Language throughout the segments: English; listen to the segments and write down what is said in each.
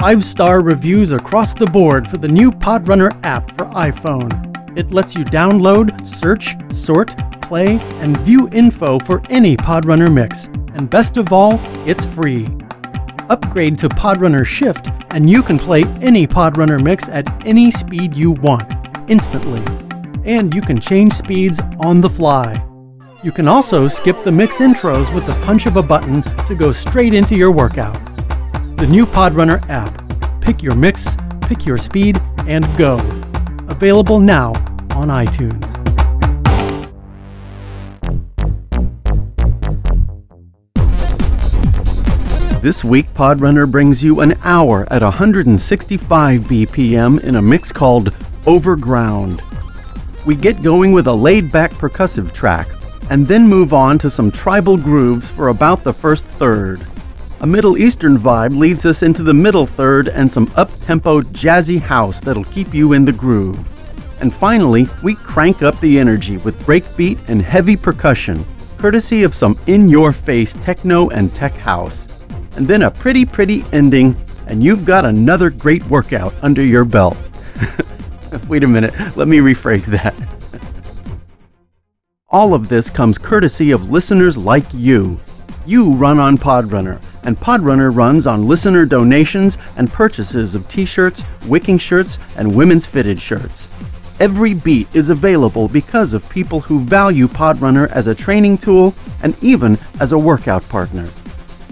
5-star reviews across the board for the new PodRunner app for iPhone. It lets you download, search, sort, play, and view info for any PodRunner mix. And best of all, it's free. Upgrade to PodRunner Shift, and you can play any PodRunner mix at any speed you want, instantly. And you can change speeds on the fly. You can also skip the mix intros with the punch of a button to go straight into your workout. The new PodRunner app. Pick your mix, pick your speed, and go. Available now on iTunes. This week, PodRunner brings you an hour at 165 BPM in a mix called Overground. We get going with a laid-back percussive track, and then move on to some tribal grooves for about the first third. A Middle Eastern vibe leads us into the middle third and some up-tempo jazzy house that'll keep you in the groove. And finally, we crank up the energy with breakbeat and heavy percussion, courtesy of some in-your-face techno and tech house. And then a pretty ending, and you've got another great workout under your belt. Wait a minute, let me rephrase that. All of this comes courtesy of listeners like you. You run on PodRunner, and PodRunner runs on listener donations and purchases of t-shirts, wicking shirts, and women's fitted shirts. Every beat is available because of people who value PodRunner as a training tool and even as a workout partner.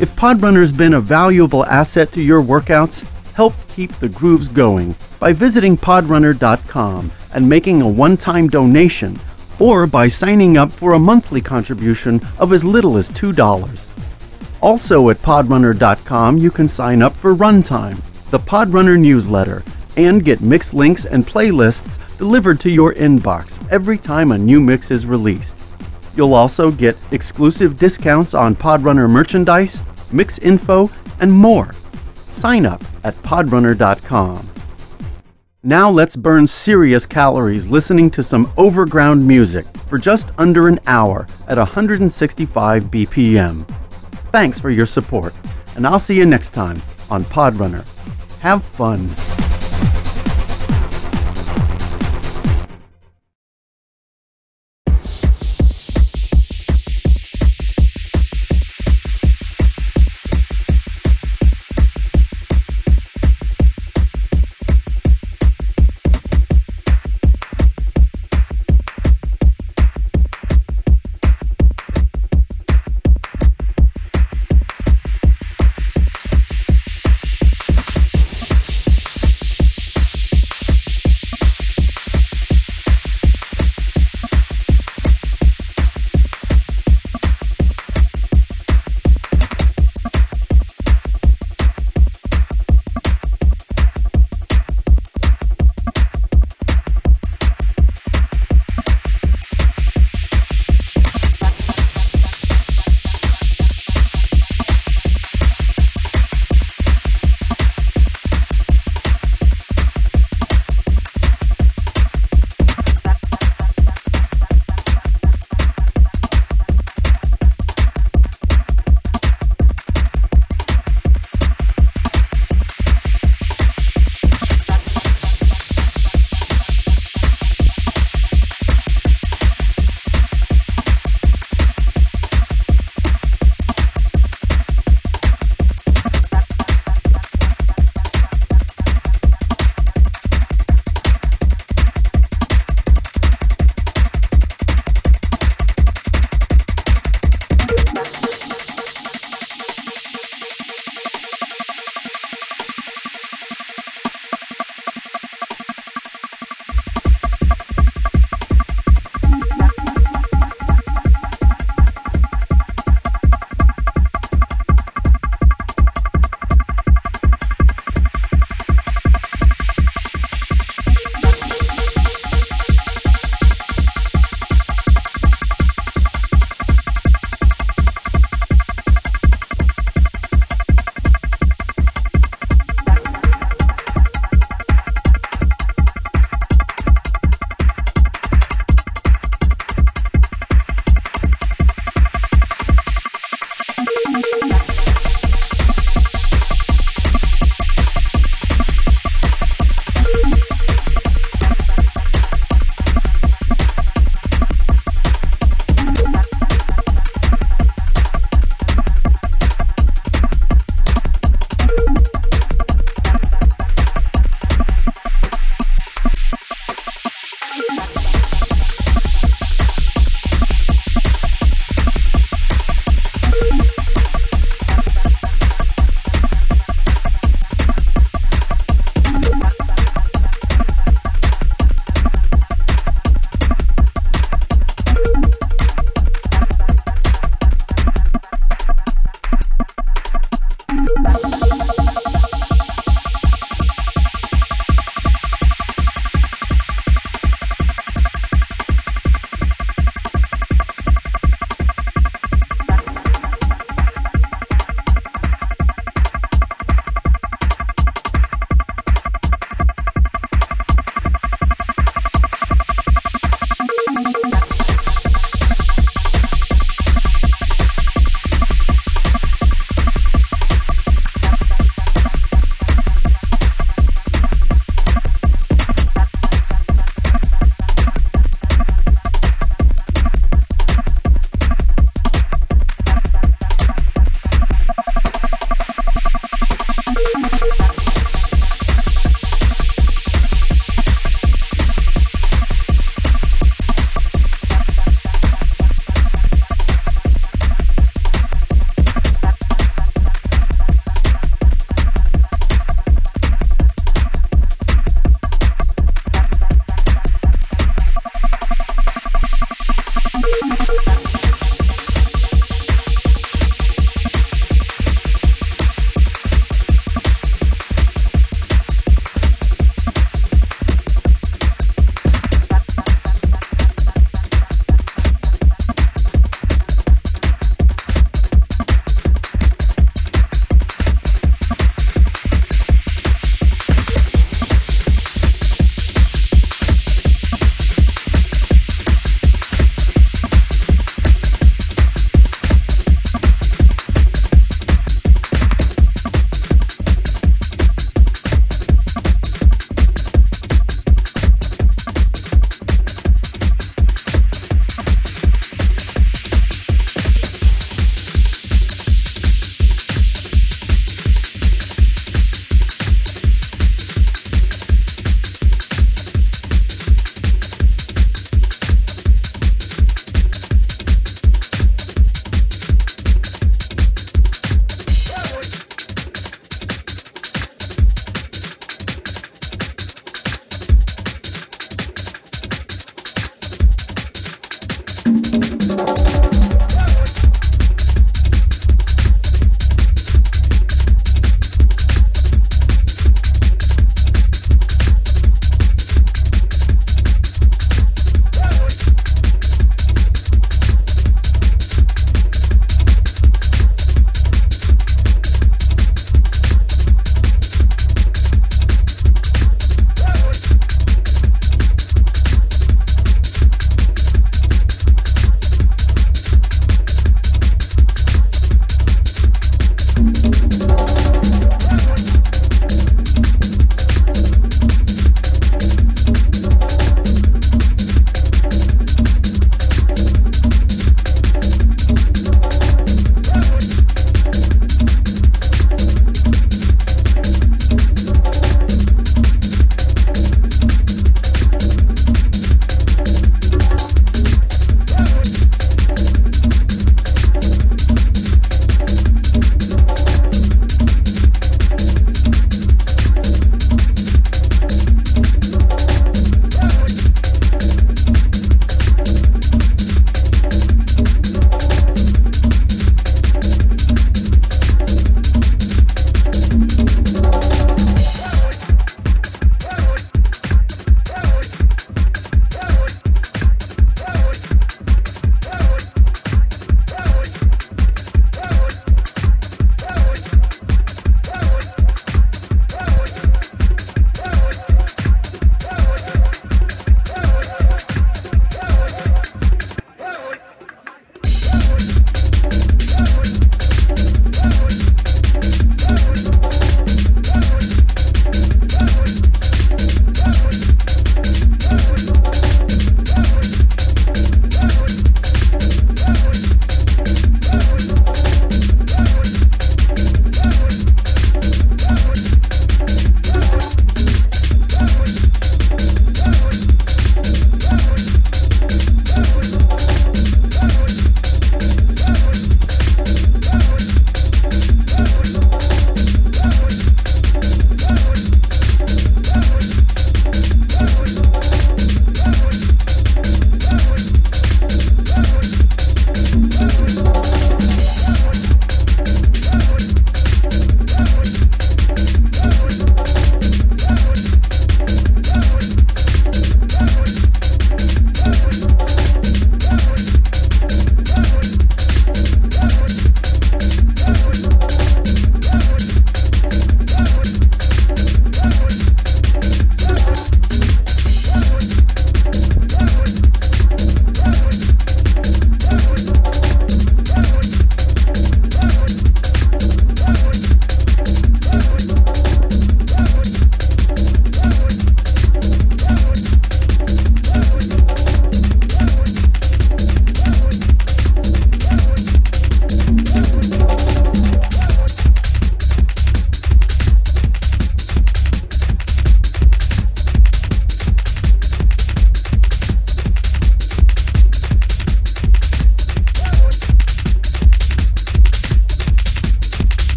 If PodRunner's been a valuable asset to your workouts, help keep the grooves going by visiting podrunner.com and making a one-time donation, or by signing up for a monthly contribution of as little as $2. Also at podrunner.com, you can sign up for Runtime, the PodRunner newsletter, and get mix links and playlists delivered to your inbox every time a new mix is released. You'll also get exclusive discounts on PodRunner merchandise, mix info, and more. Sign up at podrunner.com. Now let's burn serious calories listening to some Overground music for just under an hour at 165 BPM. Thanks for your support, and I'll see you next time on PodRunner. Have fun.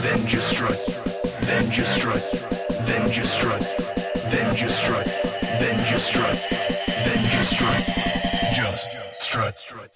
then just strut, then just strut, then just strut, then just strut, then just strut, then just strut, just strut, strut.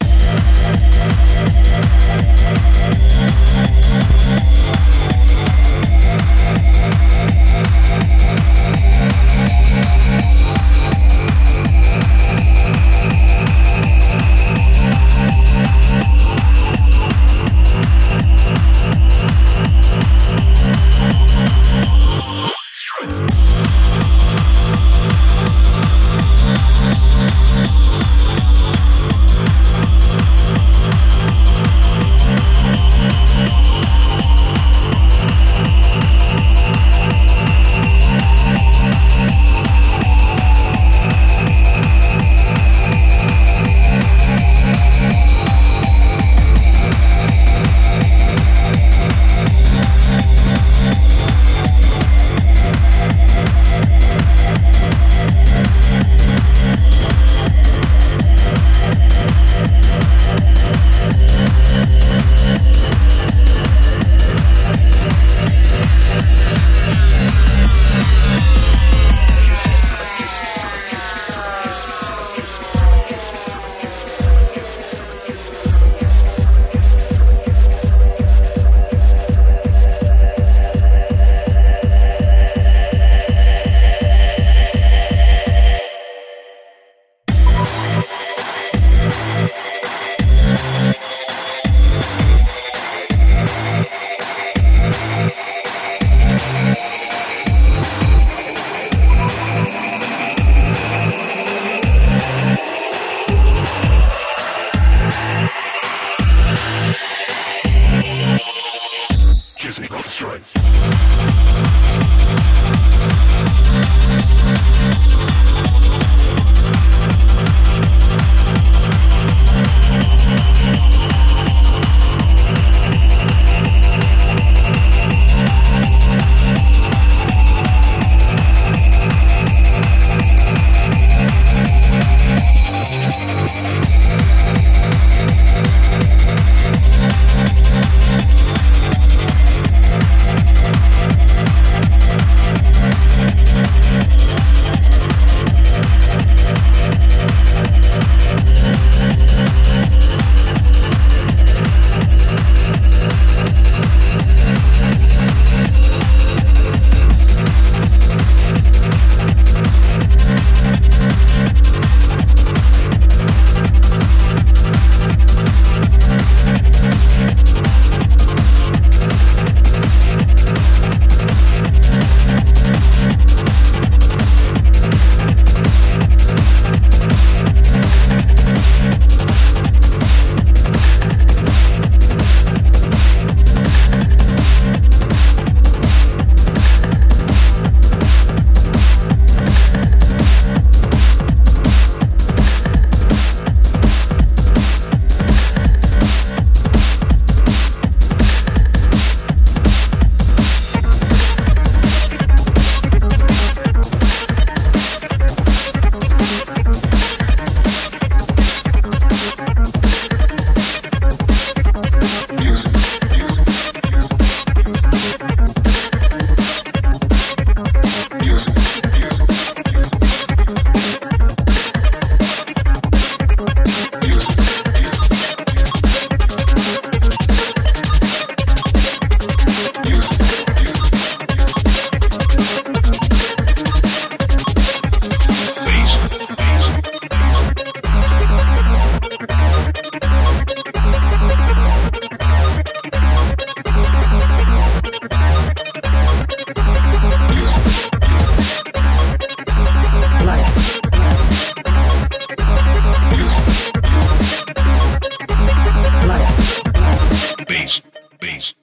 Based.